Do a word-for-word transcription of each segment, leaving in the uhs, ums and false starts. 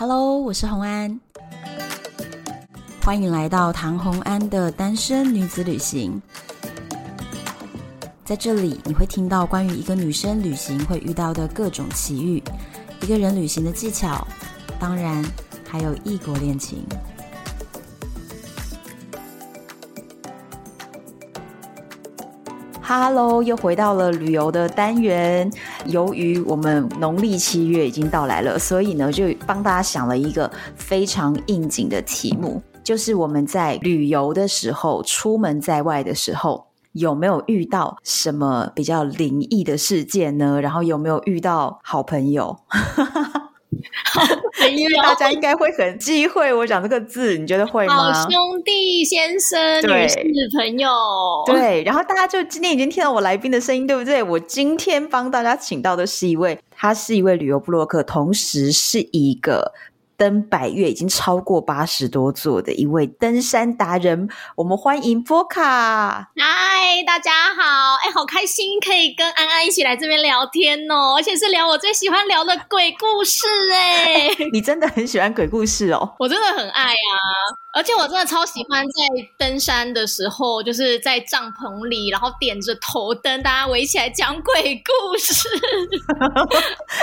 Hello， 我是洪安，欢迎来到唐洪安的单身女子旅行。在这里，你会听到关于一个女生旅行会遇到的各种奇遇，一个人旅行的技巧，当然还有异国恋情。Hello， 又回到了旅游的单元。由于我们农历七月已经到来了，所以呢，就帮大家想了一个非常应景的题目，就是我们在旅游的时候，出门在外的时候，有没有遇到什么比较灵异的事件呢？然后有没有遇到好朋友？因为大家应该会很忌讳我讲这个字，你觉得会吗？好兄弟、先生、女士、朋友，对。然后大家就今天已经听到我来宾的声音，对不对？我今天帮大家请到的是一位，他是一位旅游部落客，同时是一个登百岳已经超过八十多座的一位登山达人。我们欢迎 Poca。嗨，大家好，哎，好开心可以跟安安一起来这边聊天哦，而且是聊我最喜欢聊的鬼故事哎、欸。你真的很喜欢鬼故事哦？我真的很爱啊，而且我真的超喜欢在登山的时候，就是在帐篷里，然后点着头灯，大家围起来讲鬼故事。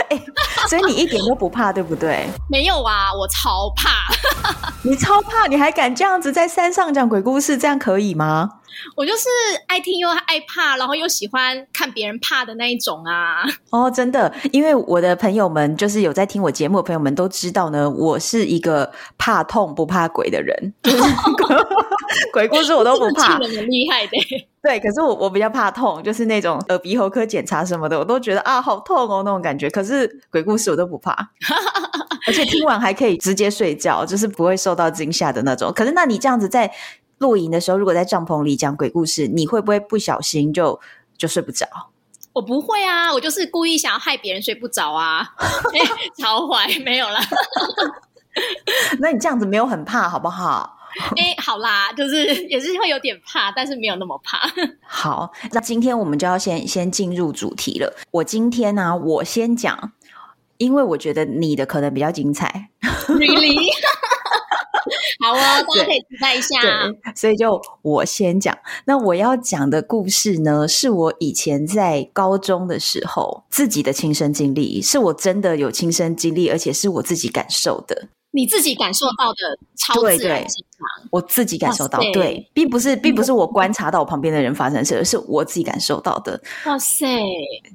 哎，所以你一点都不怕，对不对？没有啊。我超怕。你超怕，你还敢这样子在山上讲鬼故事，这样可以吗？我就是爱听又爱怕，然后又喜欢看别人怕的那一种啊。哦，真的，因为我的朋友们，就是有在听我节目的朋友们都知道呢，我是一个怕痛不怕鬼的人。鬼故事我都不怕。这个技能很厉害的。对，可是我我比较怕痛，就是那种耳鼻喉科检查什么的，我都觉得啊好痛哦那种感觉。可是鬼故事我都不怕。而且听完还可以直接睡觉，就是不会受到惊吓的那种。可是那你这样子在露营的时候，如果在帐篷里讲鬼故事，你会不会不小心就就睡不着？我不会啊，我就是故意想要害别人睡不着啊。哎、欸，超坏，没有啦。那你这样子没有很怕，好不好？哎、欸，好啦，就是也是会有点怕，但是没有那么怕。好，那今天我们就要先先进入主题了。我今天呢、啊，我先讲，因为我觉得你的可能比较精彩。Really？ 好哦，大家可以期待一下。对，所以就我先讲。那我要讲的故事呢，是我以前在高中的时候自己的亲身经历，是我真的有亲身经历，而且是我自己感受的。你自己感受到的超自然现象，我自己感受到，对，并不是并不是我观察到我旁边的人发生事，而是我自己感受到的。哇塞！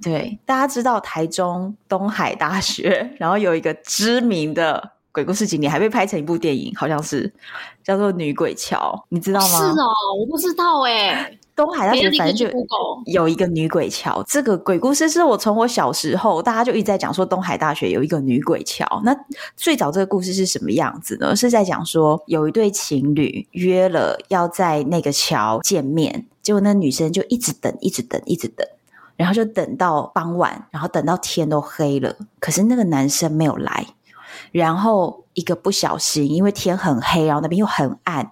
对，大家知道台中东海大学，然后有一个知名的鬼故事景点，还被拍成一部电影，好像是叫做《女鬼桥》，你知道吗？是哦，我不知道哎、欸。东海大学反正就有一个女鬼桥，这个鬼故事是我从我小时候大家就一直在讲说东海大学有一个女鬼桥。那最早这个故事是什么样子呢？是在讲说有一对情侣约了要在那个桥见面，结果那女生就一直等一直等一直等，然后就等到傍晚，然后等到天都黑了，可是那个男生没有来。然后一个不小心，因为天很黑，然后那边又很暗，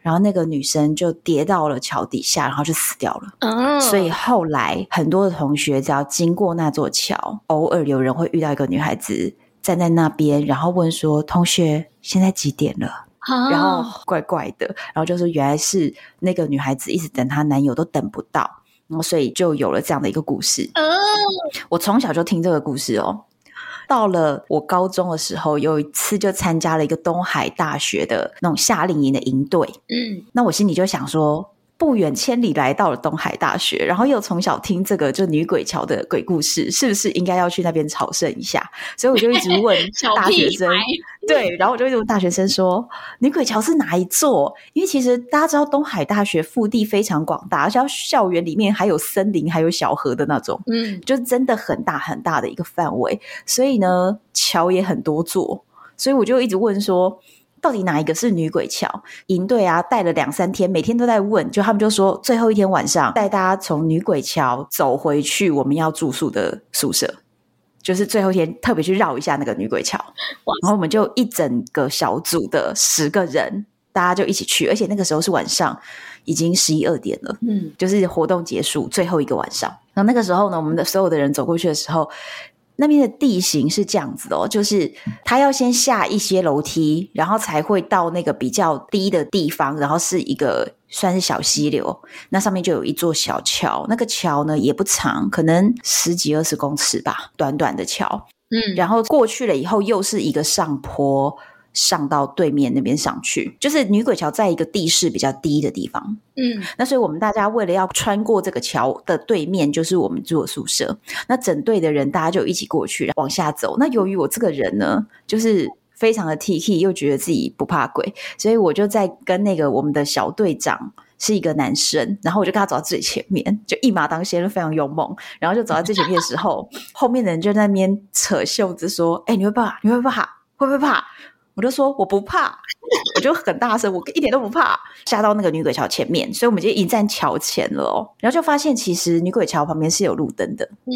然后那个女生就跌到了桥底下，然后就死掉了。Oh. 所以后来很多的同学只要经过那座桥，偶尔有人会遇到一个女孩子站在那边，然后问说同学现在几点了？ Oh. 然后怪怪的，然后就说原来是那个女孩子一直等她男友都等不到，然后所以就有了这样的一个故事。Oh. 我从小就听这个故事哦。到了我高中的时候，有一次就参加了一个东海大学的那种夏令营的营队。嗯，那我心里就想说，不远千里来到了东海大学，然后又从小听这个就女鬼桥的鬼故事，是不是应该要去那边朝圣一下？所以我就一直问大学生，对，然后我就一直问大学生说，女鬼桥是哪一座？因为其实大家知道东海大学腹地非常广大，而且校园里面还有森林，还有小河的那种，嗯，就真的很大很大的一个范围。所以呢，桥也很多座，所以我就一直问说，到底哪一个是女鬼桥？营队啊，带了两三天，每天都在问，就他们就说最后一天晚上带大家从女鬼桥走回去我们要住宿的宿舍，就是最后一天特别去绕一下那个女鬼桥。然后我们就一整个小组的十个人，大家就一起去，而且那个时候是晚上，已经十一二点了，嗯，就是活动结束最后一个晚上。然后那个时候呢，我们的所有的人走过去的时候，那边的地形是这样子的哦，就是它要先下一些楼梯，然后才会到那个比较低的地方，然后是一个算是小溪流，那上面就有一座小桥，那个桥呢也不长，可能十几二十公尺吧，短短的桥。嗯，然后过去了以后又是一个上坡，上到对面那边上去，就是女鬼桥在一个地势比较低的地方。嗯，那所以我们大家为了要穿过这个桥的对面就是我们住的宿舍，那整队的人大家就一起过去往下走。那由于我这个人呢就是非常的 T K， 又觉得自己不怕鬼，所以我就在跟那个我们的小队长是一个男生，然后我就跟他走到最前面，就一马当先，非常勇猛。然后就走到最前面的时候后面的人就在那边扯袖子说，哎、欸，你会怕你会怕会不会怕？我就说我不怕，我就很大声，我一点都不怕。下到那个女鬼桥前面，所以我们就已经站桥前了哦。然后就发现其实女鬼桥旁边是有路灯的。嗯，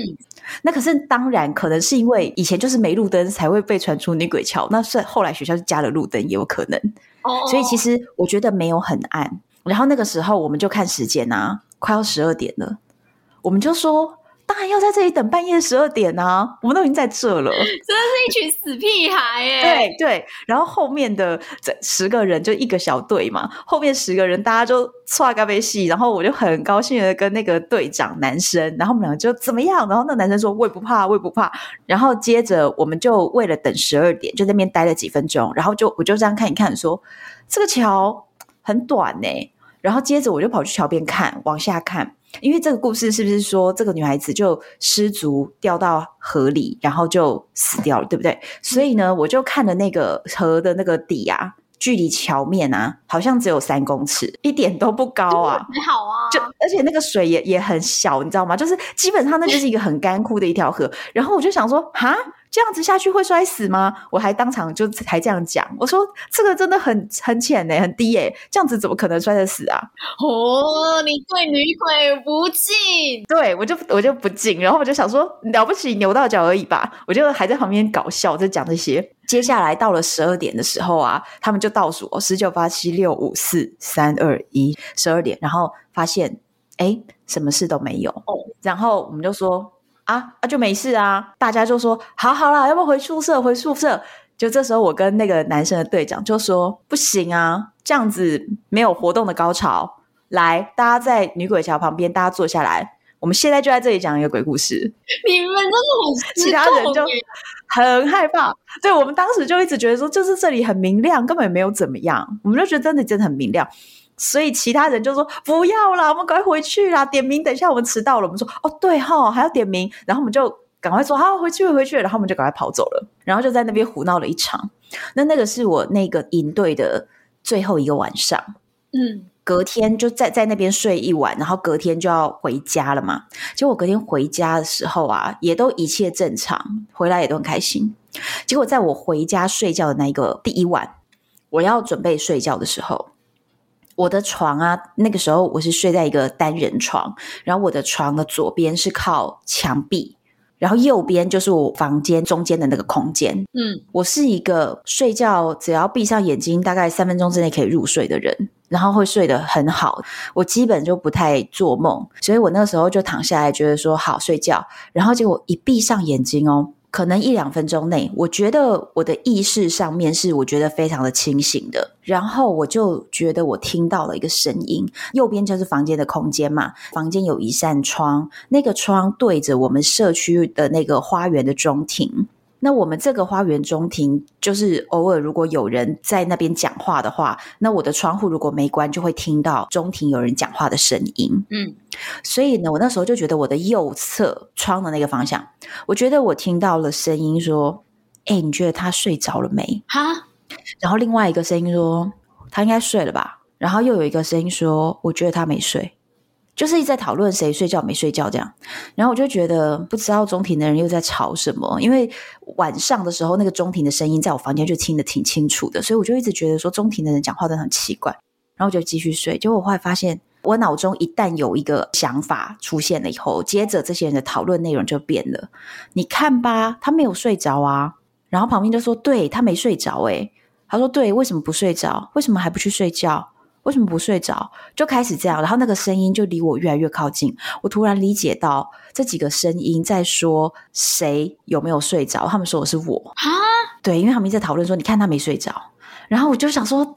那可是当然可能是因为以前就是没路灯才会被传出女鬼桥，那是后来学校就加了路灯也有可能。哦，所以其实我觉得没有很暗。然后那个时候我们就看时间啊，快要十二点了，我们就说当然要在这里等半夜十二点啊，我们都已经在这了，真的是一群死屁孩耶、欸、对对，然后后面的十个人就一个小队嘛，后面十个人大家就刷咖啡戏，然后我就很高兴的跟那个队长男生，然后我们两个就怎么样，然后那男生说我也不怕我也不怕，然后接着我们就为了等十二点就在那边待了几分钟，然后就我就这样看一看说这个桥很短耶、欸、然后接着我就跑去桥边看，往下看，因为这个故事是不是说这个女孩子就失足掉到河里然后就死掉了对不对？所以呢我就看了那个河的那个底啊，距离桥面啊好像只有三公尺，一点都不高啊，很好啊，就而且那个水 也, 也很小你知道吗，就是基本上那就是一个很干枯的一条河然后我就想说哈，这样子下去会摔死吗？我还当场就还这样讲，我说这个真的很很浅欸，很低欸，这样子怎么可能摔得死啊？哦，你对女鬼不敬。对，我就我就不敬，然后我就想说了不起扭到脚而已吧，我就还在旁边搞笑在讲这些。接下来到了十二点的时候啊，他们就倒数哦 ,十九、八、七、六、五、四、三、二、一 ,十二 点，然后发现诶什么事都没有、哦、然后我们就说啊, 啊就没事啊，大家就说好好啦，要不要回宿舍回宿舍，就这时候我跟那个男生的队长就说不行啊，这样子没有活动的高潮，来大家在女鬼桥旁边大家坐下来，我们现在就在这里讲一个鬼故事。你们真的很，其他人就很害怕。对，我们当时就一直觉得说就是这里很明亮，根本没有怎么样，我们就觉得真的真的很明亮，所以其他人就说不要啦，我们赶快回去啦，点名等一下我们迟到了，我们说哦对齁还要点名，然后我们就赶快说好、啊、回去回去，然后我们就赶快跑走了，然后就在那边胡闹了一场。那那个是我那个营队的最后一个晚上，嗯，隔天就在在那边睡一晚，然后隔天就要回家了嘛，结果隔天回家的时候啊也都一切正常，回来也都很开心，结果在我回家睡觉的那一个第一晚，我要准备睡觉的时候，我的床啊，那个时候我是睡在一个单人床，然后我的床的左边是靠墙壁，然后右边就是我房间中间的那个空间。嗯，我是一个睡觉只要闭上眼睛大概三分钟之内可以入睡的人，然后会睡得很好，我基本就不太做梦，所以我那个时候就躺下来觉得说好睡觉，然后结果一闭上眼睛哦，可能一两分钟内，我觉得我的意识上面是我觉得非常的清醒的，然后我就觉得我听到了一个声音，右边就是房间的空间嘛，房间有一扇窗，那个窗对着我们社区的那个花园的中庭，那我们这个花园中庭就是偶尔如果有人在那边讲话的话，那我的窗户如果没关就会听到中庭有人讲话的声音。嗯，所以呢我那时候就觉得我的右侧窗的那个方向，我觉得我听到了声音说诶、欸、你觉得他睡着了没哈？然后另外一个声音说他应该睡了吧，然后又有一个声音说我觉得他没睡，就是一直在讨论谁睡觉没睡觉这样，然后我就觉得不知道中庭的人又在吵什么，因为晚上的时候那个中庭的声音在我房间就听得挺清楚的，所以我就一直觉得说中庭的人讲话真的很奇怪，然后就继续睡。结果我后来发现我脑中一旦有一个想法出现了以后，接着这些人的讨论内容就变了，你看吧他没有睡着啊，然后旁边就说对他没睡着欸，他说对为什么不睡着，为什么还不去睡觉，为什么不睡着？就开始这样，然后那个声音就离我越来越靠近。我突然理解到这几个声音在说谁有没有睡着，他们说我是我啊，对，因为他们一直在讨论说你看他没睡着，然后我就想说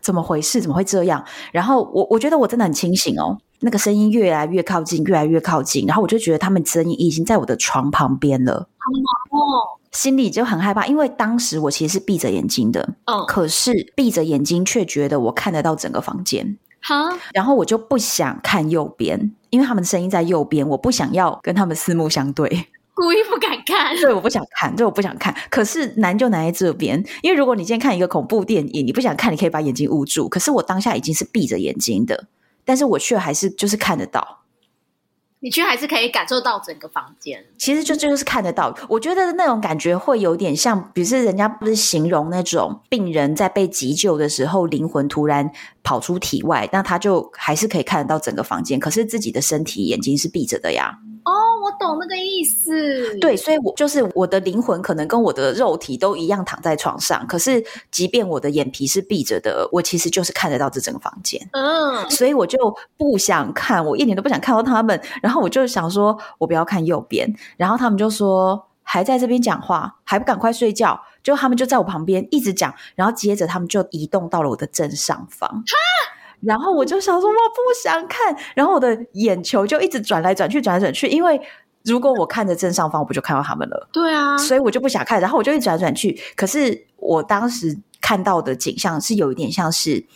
怎么回事，怎么会这样？然后我我觉得我真的很清醒哦。那个声音越来越靠近，越来越靠近，然后我就觉得他们声音已经在我的床旁边了，好难哦，心里就很害怕，因为当时我其实是闭着眼睛的，嗯，可是闭着眼睛却觉得我看得到整个房间，好，然后我就不想看右边，因为他们的声音在右边，我不想要跟他们四目相对。故意不敢看，对，我不想看，对，我不想看。可是难就难在这边，因为如果你今天看一个恐怖电影，你不想看，你可以把眼睛捂住。可是我当下已经是闭着眼睛的，但是我却还是就是看得到，你却还是可以感受到整个房间。其实就就是看得到，我觉得那种感觉会有点像，比如是人家不是形容那种病人在被急救的时候，灵魂突然跑出体外，那他就还是可以看得到整个房间，可是自己的身体眼睛是闭着的呀。哦，我懂那个意思。对，所以我就是我的灵魂可能跟我的肉体都一样躺在床上，可是即便我的眼皮是闭着的，我其实就是看得到这整个房间。嗯，所以我就不想看，我一点都不想看到他们。然后我就想说，我不要看右边。然后他们就说还在这边讲话，还不赶快睡觉？就他们就在我旁边一直讲，然后接着他们就移动到了我的正上方。哈。然后我就想说我不想看，然后我的眼球就一直转来转去转来转去，因为如果我看着正上方我不就看到他们了，对啊，所以我就不想看，然后我就一直转来转去。可是我当时看到的景象是有一点像是，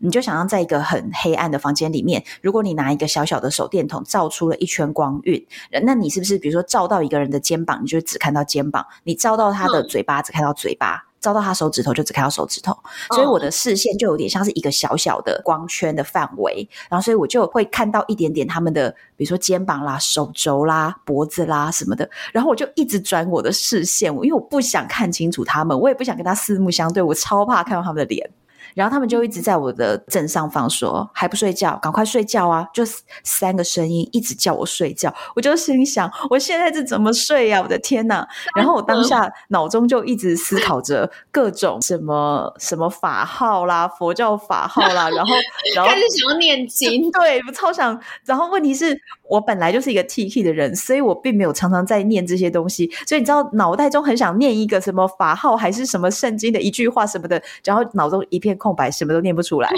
你就想象在一个很黑暗的房间里面，如果你拿一个小小的手电筒照出了一圈光晕，那你是不是比如说照到一个人的肩膀，你就只看到肩膀，你照到他的嘴巴、嗯、只看到嘴巴，照到他手指头就只看到手指头，所以我的视线就有点像是一个小小的光圈的范围，然后所以我就会看到一点点他们的比如说肩膀啦、手肘啦、脖子啦什么的，然后我就一直转我的视线，因为我不想看清楚他们，我也不想跟他四目相对，我超怕看到他们的脸。然后他们就一直在我的正上方说还不睡觉，赶快睡觉啊，就三个声音一直叫我睡觉，我就心想我现在是怎么睡啊，我的天哪。然后我当下脑中就一直思考着各种什么什么法号啦，佛教法号啦，然后然后开始想要念经，对，我超想。然后问题是我本来就是一个 T K 的人，所以我并没有常常在念这些东西，所以你知道脑袋中很想念一个什么法号还是什么圣经的一句话什么的，然后脑中一片空白，什么都念不出来。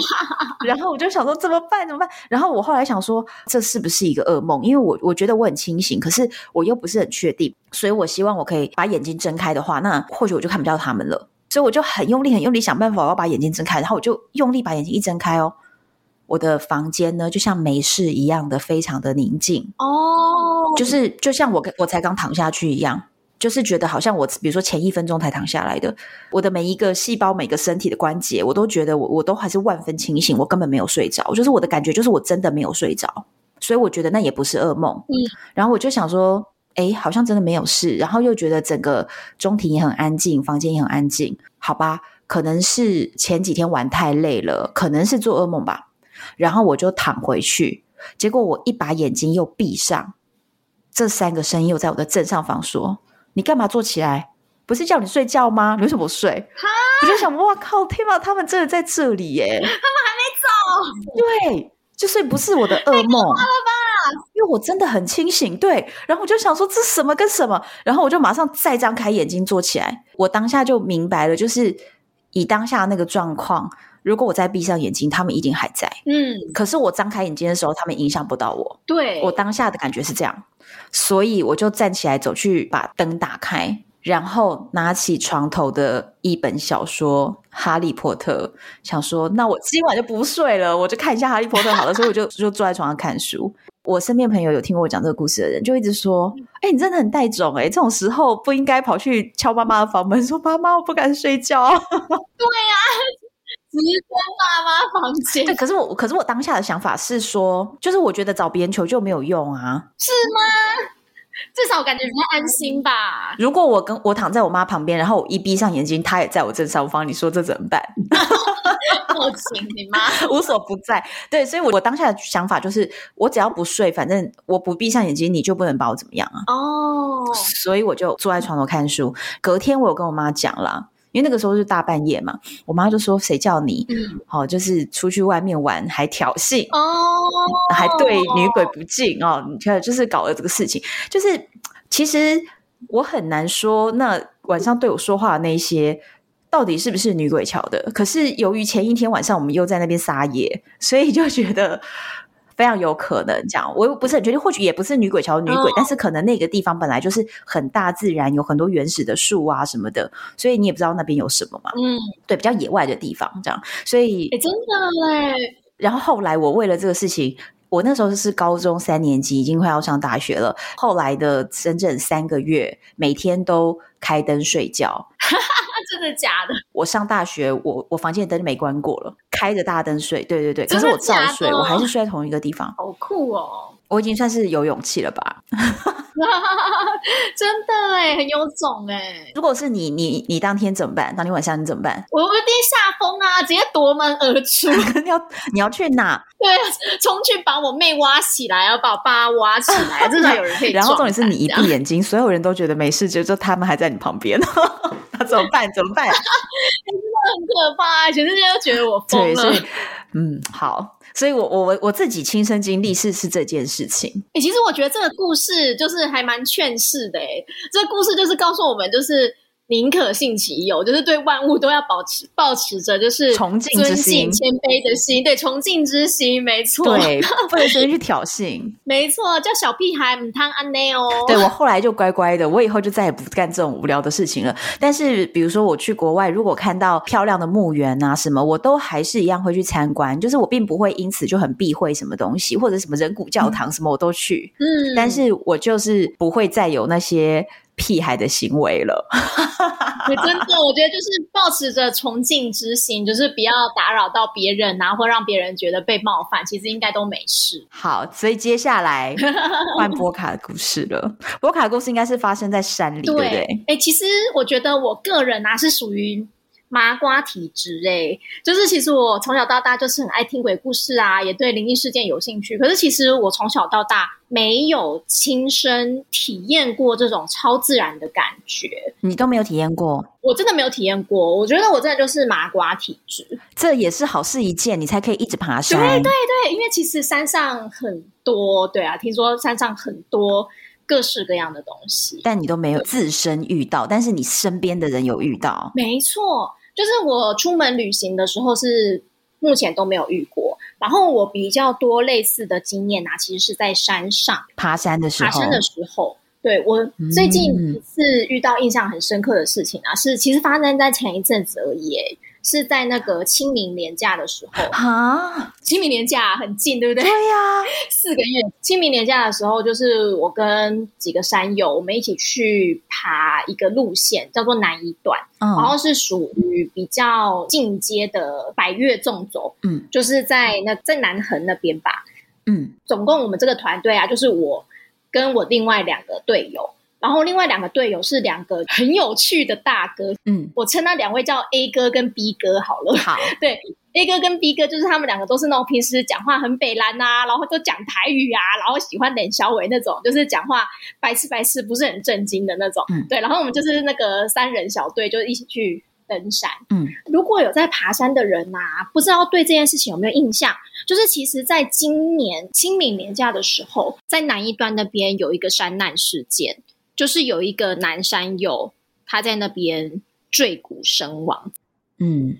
然后我就想说怎么办怎么办，然后我后来想说这是不是一个噩梦，因为我我觉得我很清醒，可是我又不是很确定，所以我希望我可以把眼睛睁开的话，那或许我就看不到他们了，所以我就很用力很用力想办法我要把眼睛睁开，然后我就用力把眼睛一睁开哦，我的房间呢就像没事一样的非常的宁静哦， oh. 就是就像我我才刚躺下去一样，就是觉得好像我比如说前一分钟才躺下来的，我的每一个细胞每个身体的关节我都觉得我我都还是万分清醒，我根本没有睡着，就是我的感觉就是我真的没有睡着，所以我觉得那也不是噩梦。嗯，然后我就想说哎，好像真的没有事，然后又觉得整个中庭也很安静，房间也很安静，好吧，可能是前几天玩太累了，可能是做噩梦吧。然后我就躺回去，结果我一把眼睛又闭上，这三个声音又在我的正上方说你干嘛坐起来？不是叫你睡觉吗？你为什么不睡？我就想，哇靠，天啊，他们真的在这里耶！他们还没走。对，就是不是我的噩梦了吧？因为我真的很清醒。对，然后我就想说这什么跟什么，然后我就马上再张开眼睛坐起来。我当下就明白了，就是以当下那个状况，如果我再闭上眼睛，他们一定还在。嗯，可是我张开眼睛的时候，他们影响不到我。对，我当下的感觉是这样。所以我就站起来走去把灯打开，然后拿起床头的一本小说《哈利波特》，想说那我今晚就不睡了，我就看一下《哈利波特》好了。所以我就就坐在床上看书。我身边朋友有听过我讲这个故事的人就一直说哎、欸，你真的很带种哎、欸，这种时候不应该跑去敲妈妈的房门说妈妈我不敢睡觉。对啊，直奔妈妈房间。对，可是我可是我当下的想法是说，就是我觉得找别人求救没有用啊。是吗？至少我感觉比较安心吧。如果我跟我躺在我妈旁边，然后我一闭上眼睛，她也在我正上方，你说这怎么办？我请你妈无所不在。对，所以我当下的想法就是，我只要不睡，反正我不闭上眼睛，你就不能把我怎么样啊。哦、oh. ，所以我就坐在床头看书。隔天我有跟我妈讲啦。因为那个时候是大半夜嘛，我妈就说谁叫你、嗯哦、就是出去外面玩还挑衅、哦、还对女鬼不敬、哦、就是搞了这个事情。就是其实我很难说那晚上对我说话的那些到底是不是女鬼桥的，可是由于前一天晚上我们又在那边撒野，所以就觉得非常有可能这样。我不是很确定，或许也不是女鬼桥的女鬼、oh. 但是可能那个地方本来就是很大自然，有很多原始的树啊什么的，所以你也不知道那边有什么嘛。嗯，对，比较野外的地方这样，所以、欸、真的耶。然后后来我为了这个事情，我那时候是高中三年级，已经快要上大学了，后来的整整三个月每天都开灯睡觉。真的假的？我上大学我我房间的灯没关过了，开着大灯睡。对对对，可是我照睡，我还是睡在同一个地方。好酷哦，我已经算是有勇气了吧。真的耶，很有种耶。如果是你你你当天怎么办？当天晚上你怎么办？我一定下风啊，直接夺门而出。你要你要去哪？对，冲去把我妹挖起来，要把我爸挖起来。真的有人可以撞。然后重点是你一闭眼睛，所有人都觉得没事，就就他们还在你旁边。怎么办？怎么办？真的很可怕，全世界都觉得我疯了。对，所以嗯，好，所以我我我自己亲身经历是是这件事情。哎、欸，其实我觉得这个故事就是还蛮劝世的、欸。哎，这个故事就是告诉我们，就是宁可信其有，就是对万物都要保持保持着就是崇敬之心、谦卑的心，对，崇敬之心，没错，对，不能随便去挑衅，没错，叫小屁孩唔贪安内哦。对，我后来就乖乖的，我以后就再也不干这种无聊的事情了。但是比如说我去国外，如果看到漂亮的墓园啊什么，我都还是一样会去参观，就是我并不会因此就很避讳什么东西，或者什么人骨教堂什么我都去，嗯，但是我就是不会再有那些屁孩的行为了。真的，我觉得就是抱持着崇敬之心，就是不要打扰到别人啊，或让别人觉得被冒犯，其实应该都没事。好，所以接下来换波卡的故事了。波卡的故事应该是发生在山里， 对, 对不对、欸、其实我觉得我个人啊是属于麻瓜体质、欸、就是其实我从小到大就是很爱听鬼故事啊，也对灵异事件有兴趣，可是其实我从小到大没有亲身体验过这种超自然的感觉。你都没有体验过？我真的没有体验过，我觉得我真的就是麻瓜体质。这也是好事一件，你才可以一直爬山。对对对，因为其实山上很多，对啊，听说山上很多各式各样的东西，但你都没有自身遇到，但是你身边的人有遇到。没错，就是我出门旅行的时候是目前都没有遇过，然后我比较多类似的经验啊，其实是在山上爬山的时候。爬山的时候，对，我最近一次遇到印象很深刻的事情啊，嗯、是其实发生在前一阵子而已、欸，是在那个清明连假的时候啊。清明连假很近，对不对？对呀、啊，四个月。清明连假的时候，就是我跟几个山友，我们一起去爬一个路线，叫做南一段。然后是属于比较进阶的百岳纵走，嗯，就是在那在南横那边吧，嗯，总共我们这个团队啊，就是我跟我另外两个队友，然后另外两个队友是两个很有趣的大哥，嗯，我称那两位叫 A 哥跟 B 哥好了，好，对。A 哥跟 B 哥就是他们两个都是那种平时讲话很北兰啊，然后都讲台语啊，然后喜欢冷小伟那种，就是讲话白痴白痴不是很正经的那种、嗯、对，然后我们就是那个三人小队就一起去登山。嗯，如果有在爬山的人啊，不知道对这件事情有没有印象，就是其实在今年清明年假的时候，在南一端那边有一个山难事件，就是有一个男山友他在那边坠谷身亡。嗯，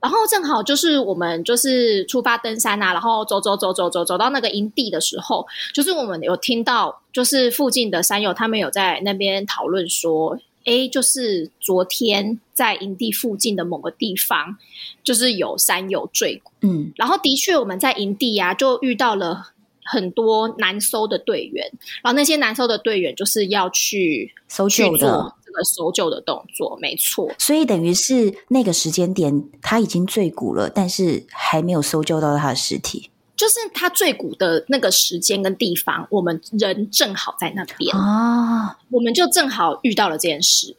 然后正好就是我们就是出发登山啊，然后走走走走走走到那个营地的时候，就是我们有听到就是附近的山友他们有在那边讨论说，诶，就是昨天在营地附近的某个地方就是有山友坠谷。嗯，然后的确我们在营地啊就遇到了很多难搜的队员，然后那些难搜的队员就是要去搜救的搜救的动作，没错。所以等于是那个时间点他已经坠谷了，但是还没有搜救到他的尸体，就是他坠谷的那个时间跟地方我们人正好在那边、啊、我们就正好遇到了这件事，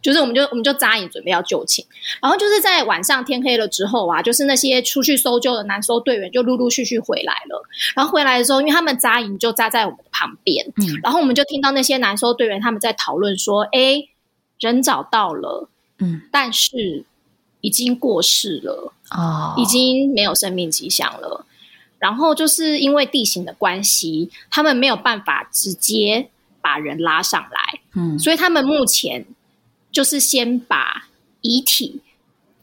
就是我们就我们就扎营准备要就寝，然后就是在晚上天黑了之后啊，就是那些出去搜救的难搜队员就陆陆续续回来了，然后回来的时候因为他们扎营就扎在我们的旁边、嗯、然后我们就听到那些难搜队员他们在讨论说，诶，人找到了，嗯，但是已经过世了、哦、已经没有生命迹象了。然后就是因为地形的关系，他们没有办法直接把人拉上来、嗯、所以他们目前就是先把遗体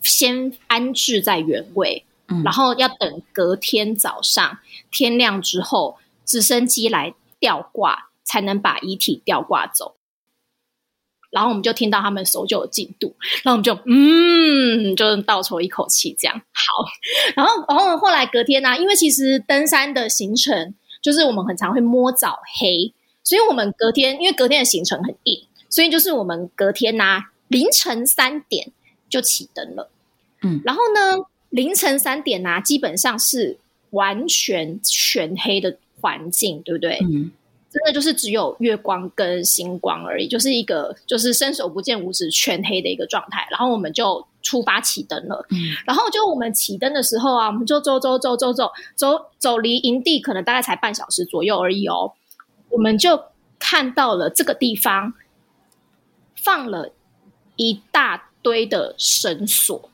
先安置在原位、嗯、然后要等隔天早上天亮之后直升机来吊挂才能把遗体吊挂走。然后我们就听到他们搜救的进度，然后我们就嗯就倒抽一口气这样好。然后然后后来隔天啊，因为其实登山的行程就是我们很常会摸早黑，所以我们隔天因为隔天的行程很硬，所以就是我们隔天啊凌晨三点就起灯了。嗯，然后呢凌晨三点啊基本上是完全全黑的环境，对不对？嗯，真的就是只有月光跟星光而已，就是一个就是伸手不见五指全黑的一个状态。然后我们就出发起灯了、嗯、然后就我们起灯的时候啊，我们就走走走走走走走离营地可能大概才半小时左右而已哦，我们就看到了这个地方放了一大堆的绳索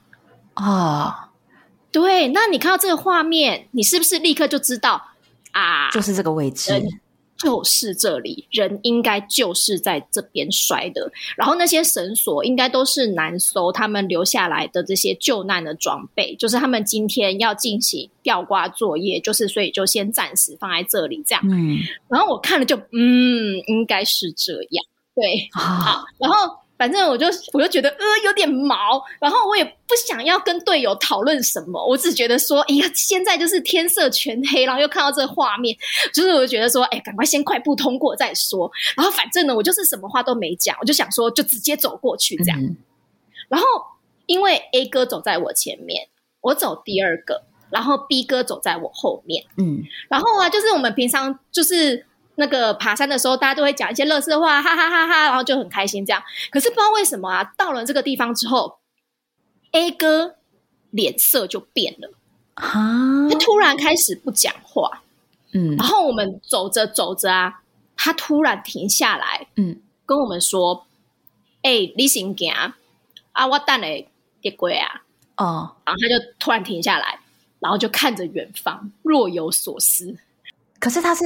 啊、哦，对，那你看到这个画面你是不是立刻就知道啊，就是这个位置就是这里，人应该就是在这边摔的。然后那些绳索应该都是南搜他们留下来的这些救难的装备，就是他们今天要进行吊挂作业，就是所以就先暂时放在这里这样、嗯、然后我看了就嗯应该是这样，对、啊、好，然后反正我就我就觉得呃有点毛，然后我也不想要跟队友讨论什么，我只觉得说哎呀现在就是天色全黑，然后又看到这个画面，就是我觉得说哎赶快先快步通过再说。然后反正呢我就是什么话都没讲，我就想说就直接走过去这样、嗯、然后因为 A 哥走在我前面，我走第二个，然后 B 哥走在我后面。嗯，然后啊就是我们平常就是那个爬山的时候大家都会讲一些垃圾话，哈哈哈哈，然后就很开心这样。可是不知道为什么啊，到了这个地方之后 A 哥脸色就变了、啊、他突然开始不讲话。嗯，然后我们走着走着啊他突然停下来，嗯，跟我们说欸你先走啊，我等下结果啊、哦、然后他就突然停下来，然后就看着远方若有所思。可是他是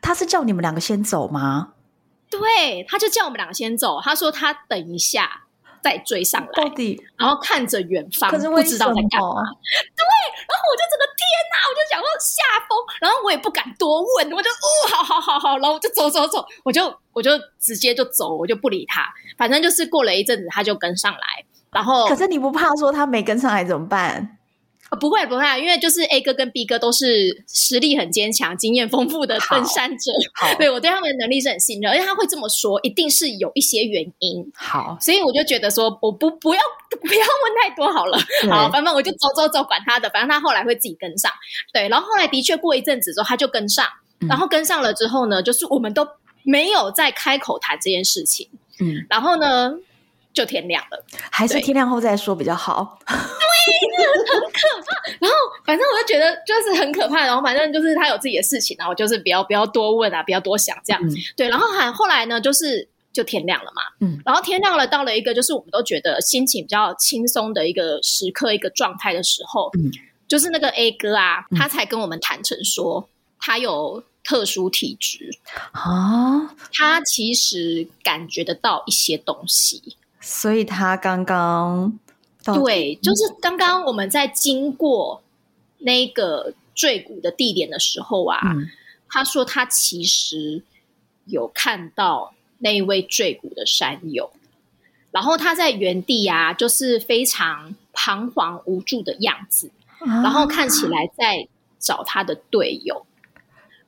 他是叫你们两个先走吗？对，他就叫我们两个先走，他说他等一下再追上来，到底然后看着远方，可是不知道在干嘛。对，然后我就整个天哪，我就想说吓疯，然后我也不敢多问，我就哦好好好好，然后我就走走走，我就我就直接就走，我就不理他。反正就是过了一阵子他就跟上来，然后可是你不怕说他没跟上来怎么办？不会不会，因为就是 A 哥跟 B 哥都是实力很坚强经验丰富的登山者，对，我对他们的能力是很信任，而且他会这么说一定是有一些原因。好，所以我就觉得说我不不要不要问太多好了，好，反正我就走走走管他的，反正他后来会自己跟上。对，然后后来的确过一阵子之后他就跟上，然后跟上了之后呢、嗯、就是我们都没有再开口谈这件事情。嗯，然后呢就天亮了，还是天亮后再说比较好。对，很可怕。然后反正我就觉得就是很可怕，然后反正就是他有自己的事情，然后就是不要不要多问啊，不要多想这样、嗯、对。然后后来呢就是就天亮了嘛、嗯、然后天亮了到了一个就是我们都觉得心情比较轻松的一个时刻一个状态的时候、嗯、就是那个 A 哥啊他才跟我们坦诚说、嗯、他有特殊体质啊，他其实感觉得到一些东西，所以他刚刚对，就是刚刚我们在经过那个坠谷的地点的时候啊、嗯、他说他其实有看到那一位坠谷的山友，然后他在原地啊就是非常彷徨无助的样子、啊、然后看起来在找他的队友，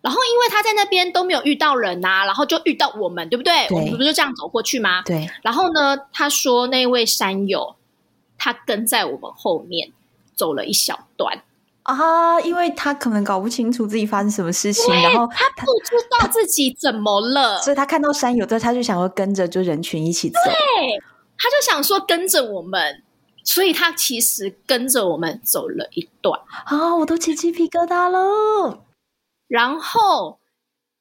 然后因为他在那边都没有遇到人啊，然后就遇到我们，对不对？对，我们不就这样走过去吗？对。然后呢他说那位山友他跟在我们后面走了一小段啊，因为他可能搞不清楚自己发生什么事情，然后 他, 他不知道自己怎么了，所以他看到山友之后他就想要跟着就人群一起走，对，他就想说跟着我们，所以他其实跟着我们走了一段啊，我都起鸡皮疙瘩了。然后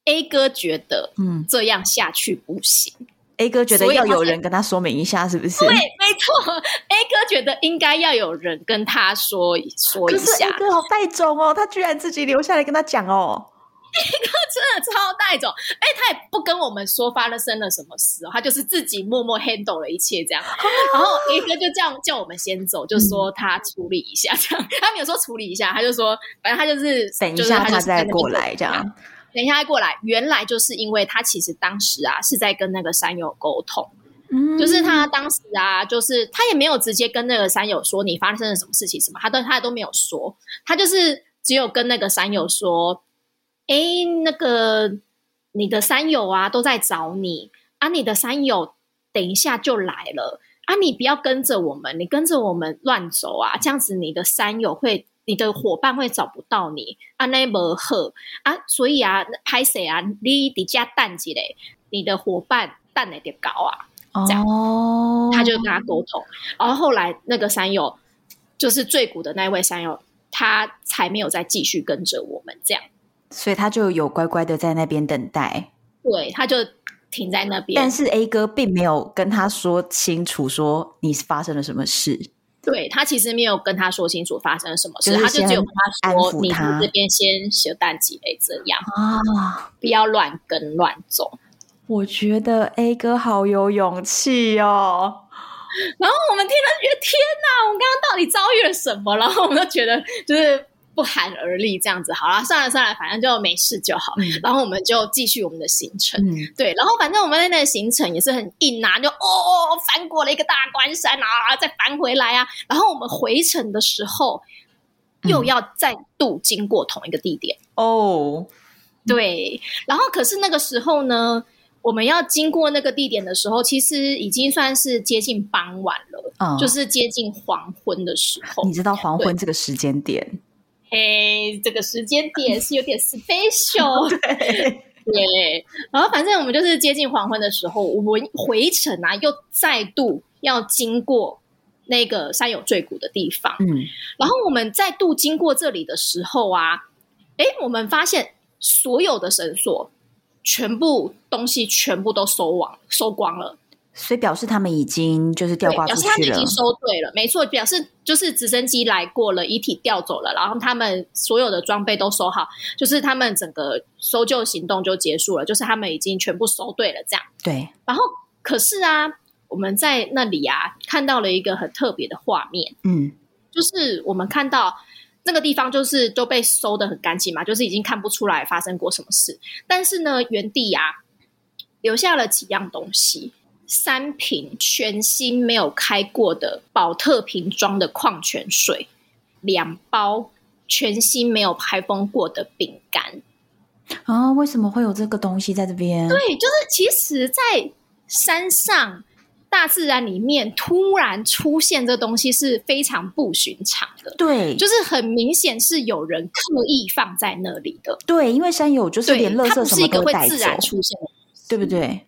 A 哥觉得这样下去不行、嗯、A 哥觉得要有人跟他说明一下，是不是？对，没错。A 哥觉得应该要有人跟他说说一下。可是 A 哥好带种哦，他居然自己留下来跟他讲哦。A 哥真的超带种，哎，他也不跟我们说发生了什么事哦，他就是自己默默 handle 了一切这样。然后 A 哥就这样叫我们先走，就说他处理一下这样。他没有说处理一下，他就说反正他就是等一下他再过来这样。等一下过来，原来就是因为他其实当时啊是在跟那个山友沟通、嗯、就是他当时啊就是他也没有直接跟那个山友说你发生了什么事情什么，他都他都没有说，他就是只有跟那个山友说，诶，那个你的山友啊都在找你啊，你的山友等一下就来了啊，你不要跟着我们，你跟着我们乱走啊，这样子你的山友会你的伙伴会找不到你啊，那不好啊，所以啊，拍谁啊？你底下淡几嘞？你的伙伴淡了点高啊，这样， oh. 他就跟他沟通。然后后来那个山友，就是最古的那位山友，他才没有再继续跟着我们这样，所以他就有乖乖的在那边等待。对，他就停在那边。但是 A 哥并没有跟他说清楚，说你发生了什么事。对，他其实没有跟他说清楚发生了什么事，就是、他就只有跟他说你从这边先小蛋几类这样、啊、不要乱跟乱走。我觉得 A 哥好有勇气哦。然后我们听了觉得天哪，我们刚刚到底遭遇了什么，然后我们就觉得就是不寒而栗这样子。好啦，算了算了，反正就没事就好、嗯、然后我们就继续我们的行程、嗯、对，然后反正我们在那个行程也是很硬啊，就哦哦翻过了一个大关山啊，再翻回来啊，然后我们回程的时候又要再度经过同一个地点哦、嗯、对，然后可是那个时候呢我们要经过那个地点的时候，其实已经算是接近傍晚了、嗯、就是接近黄昏的时候。你知道黄昏这个时间点，哎，这个时间点是有点 special 对, 对，然后反正我们就是接近黄昏的时候，我们回程啊又再度要经过那个山友坠谷的地方、嗯、然后我们再度经过这里的时候啊，哎，我们发现所有的绳索全部东西全部都收网收光了，所以表示他们已经就是吊挂出去了，表示他们已经收队了，没错，表示就是直升机来过了，遗体调走了，然后他们所有的装备都收好，就是他们整个搜救行动就结束了，就是他们已经全部收队了这样。对，然后可是啊我们在那里啊看到了一个很特别的画面，嗯，就是我们看到那个地方就是都被收得很干净嘛，就是已经看不出来发生过什么事，但是呢原地啊留下了几样东西，三瓶全新没有开过的宝特瓶装的矿泉水，两包全新没有开封过的饼干啊！为什么会有这个东西在这边？对，就是其实在山上大自然里面突然出现这东西是非常不寻常的。对，就是很明显是有人刻意放在那里的。对，因为山友就是连垃圾什么都带走，它不是一个会自然出现的，对不对？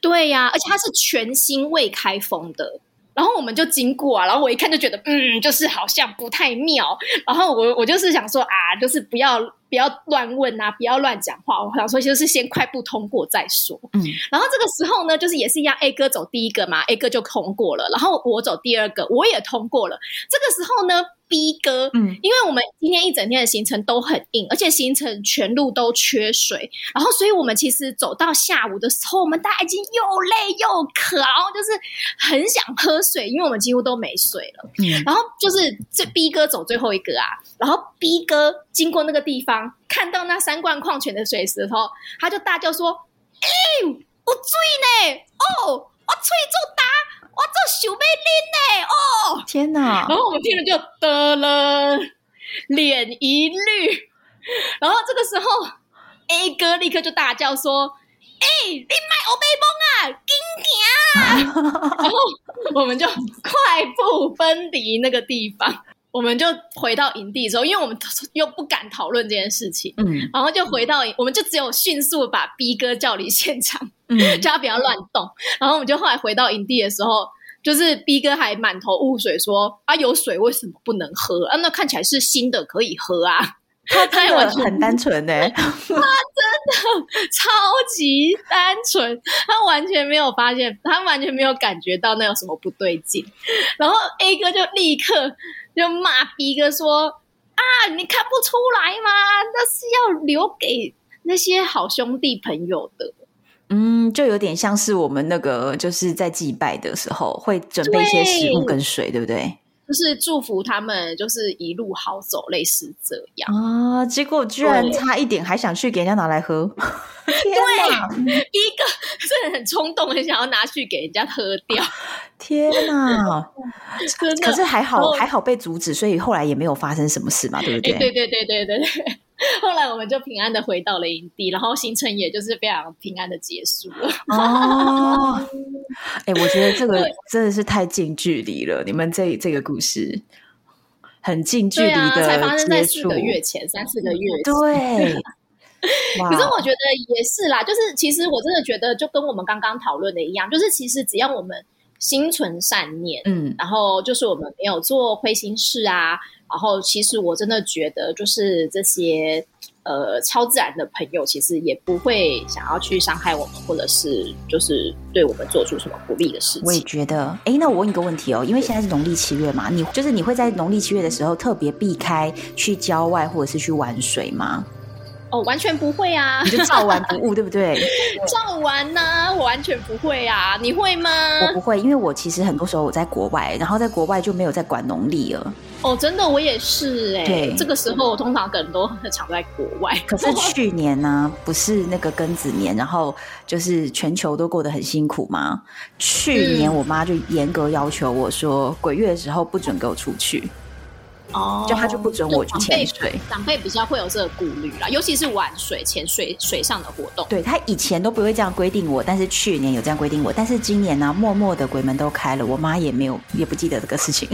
对呀、啊，而且它是全新未开封的，然后我们就经过啊，然后我一看就觉得，嗯，就是好像不太妙，然后我我就是想说啊，就是不要不要乱问啊，不要乱讲话，我想说就是先快步通过再说，嗯，然后这个时候呢，就是也是一样 ，A 哥走第一个嘛 ，A 哥就通过了，然后我走第二个，我也通过了，这个时候呢 ，B 哥，嗯，因为我们今天一整天的行程都很硬，而且行程全路都缺水，然后所以我们其实走到下午的时候，我们大家已经又累又渴，然后就是很想喝水，因为我们几乎都没水了，嗯，然后就是这 B 哥走最后一个啊，然后 B 哥经过那个地方。看到那三罐矿泉的水时候，他就大叫说：“哎、欸，有水呢！哦，我嘴做大，我做想要啉呢！哦，天哪！”然后我们听了就得了，脸一绿。然后这个时候 ，A 哥立刻就大叫说：“哎、欸，你别黑蒙啊，紧行啊！”然后我们就快步奔离那个地方。我们就回到营地之后，因为我们又不敢讨论这件事情，嗯，然后就回到我们就只有迅速把 B 哥叫离现场，嗯，叫他不要乱动。然后我们就后来回到营地的时候，就是 B 哥还满头雾水说：“啊，有水为什么不能喝？啊，那看起来是新的可以喝啊。”他真的很单纯欸，他真的超级单纯，他完全没有发现，他完全没有感觉到那有什么不对劲。然后 A 哥就立刻就骂 B 哥说啊，你看不出来吗？那是要留给那些好兄弟朋友的。嗯，就有点像是我们那个就是在祭拜的时候会准备一些食物跟水， 对, 对不对？就是祝福他们就是一路好走，类似这样啊。结果居然差一点还想去给人家拿来喝。对，第一个真的很冲动，很想要拿去给人家喝掉。天哪！可是还好还好被阻止，所以后来也没有发生什么事嘛，对不对？欸、对对对对对对。后来我们就平安的回到了营地，然后行程也就是非常平安的结束了。哦，哎、欸，我觉得这个真的是太近距离了，你们这这个故事很近距离的接触，对啊，才发生在四个月前，三四个月前。对。可是我觉得也是啦，就是其实我真的觉得就跟我们刚刚讨论的一样，就是其实只要我们心存善念，嗯，然后就是我们没有做亏心事啊。然后其实我真的觉得就是这些呃超自然的朋友其实也不会想要去伤害我们，或者是就是对我们做出什么不利的事情。我也觉得。哎，那我问一个问题哦，因为现在是农历七月嘛，你就是你会在农历七月的时候特别避开去郊外或者是去玩水吗？哦，完全不会啊，你就照玩不误，对不对？照玩啊，我完全不会啊，你会吗？我不会，因为我其实很多时候我在国外，然后在国外就没有在管农历了。哦，真的，我也是哎、欸。这个时候我通常可能都很常在国外。可是去年呢、啊，不是那个庚子年，然后就是全球都过得很辛苦嘛。去年我妈就严格要求我说，鬼月的时候不准给我出去。哦，就他就不准我去潜水。长辈比较会有这个顾虑啦，尤其是玩水、潜水、水上的活动。对，他以前都不会这样规定我，但是去年有这样规定我，但是今年呢、啊，默默的鬼门都开了，我妈也没有，也不记得这个事情。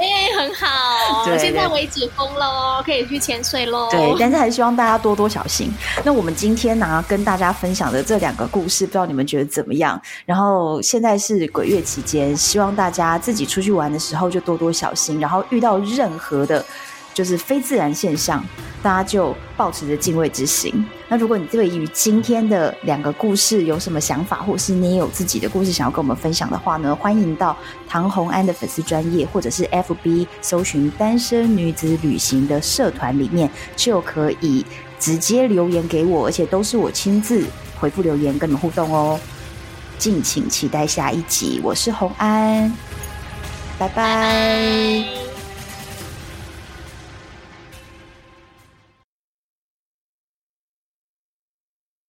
哎、欸，很好，对对对，现在为止封喽，可以去潜水喽。对，但是还希望大家多多小心。那我们今天呢、啊，跟大家分享的这两个故事，不知道你们觉得怎么样？然后现在是鬼月期间，希望大家自己出去玩的时候就多多小心，然后遇到任何的就是非自然现象，大家就抱持着敬畏之心。那如果你对于今天的两个故事有什么想法，或是你也有自己的故事想要跟我们分享的话呢，欢迎到唐红安的粉丝专页或者是 F B 搜寻单身女子旅行的社团里面，就可以直接留言给我，而且都是我亲自回复留言跟你们互动哦。敬请期待下一集，我是红安，拜拜。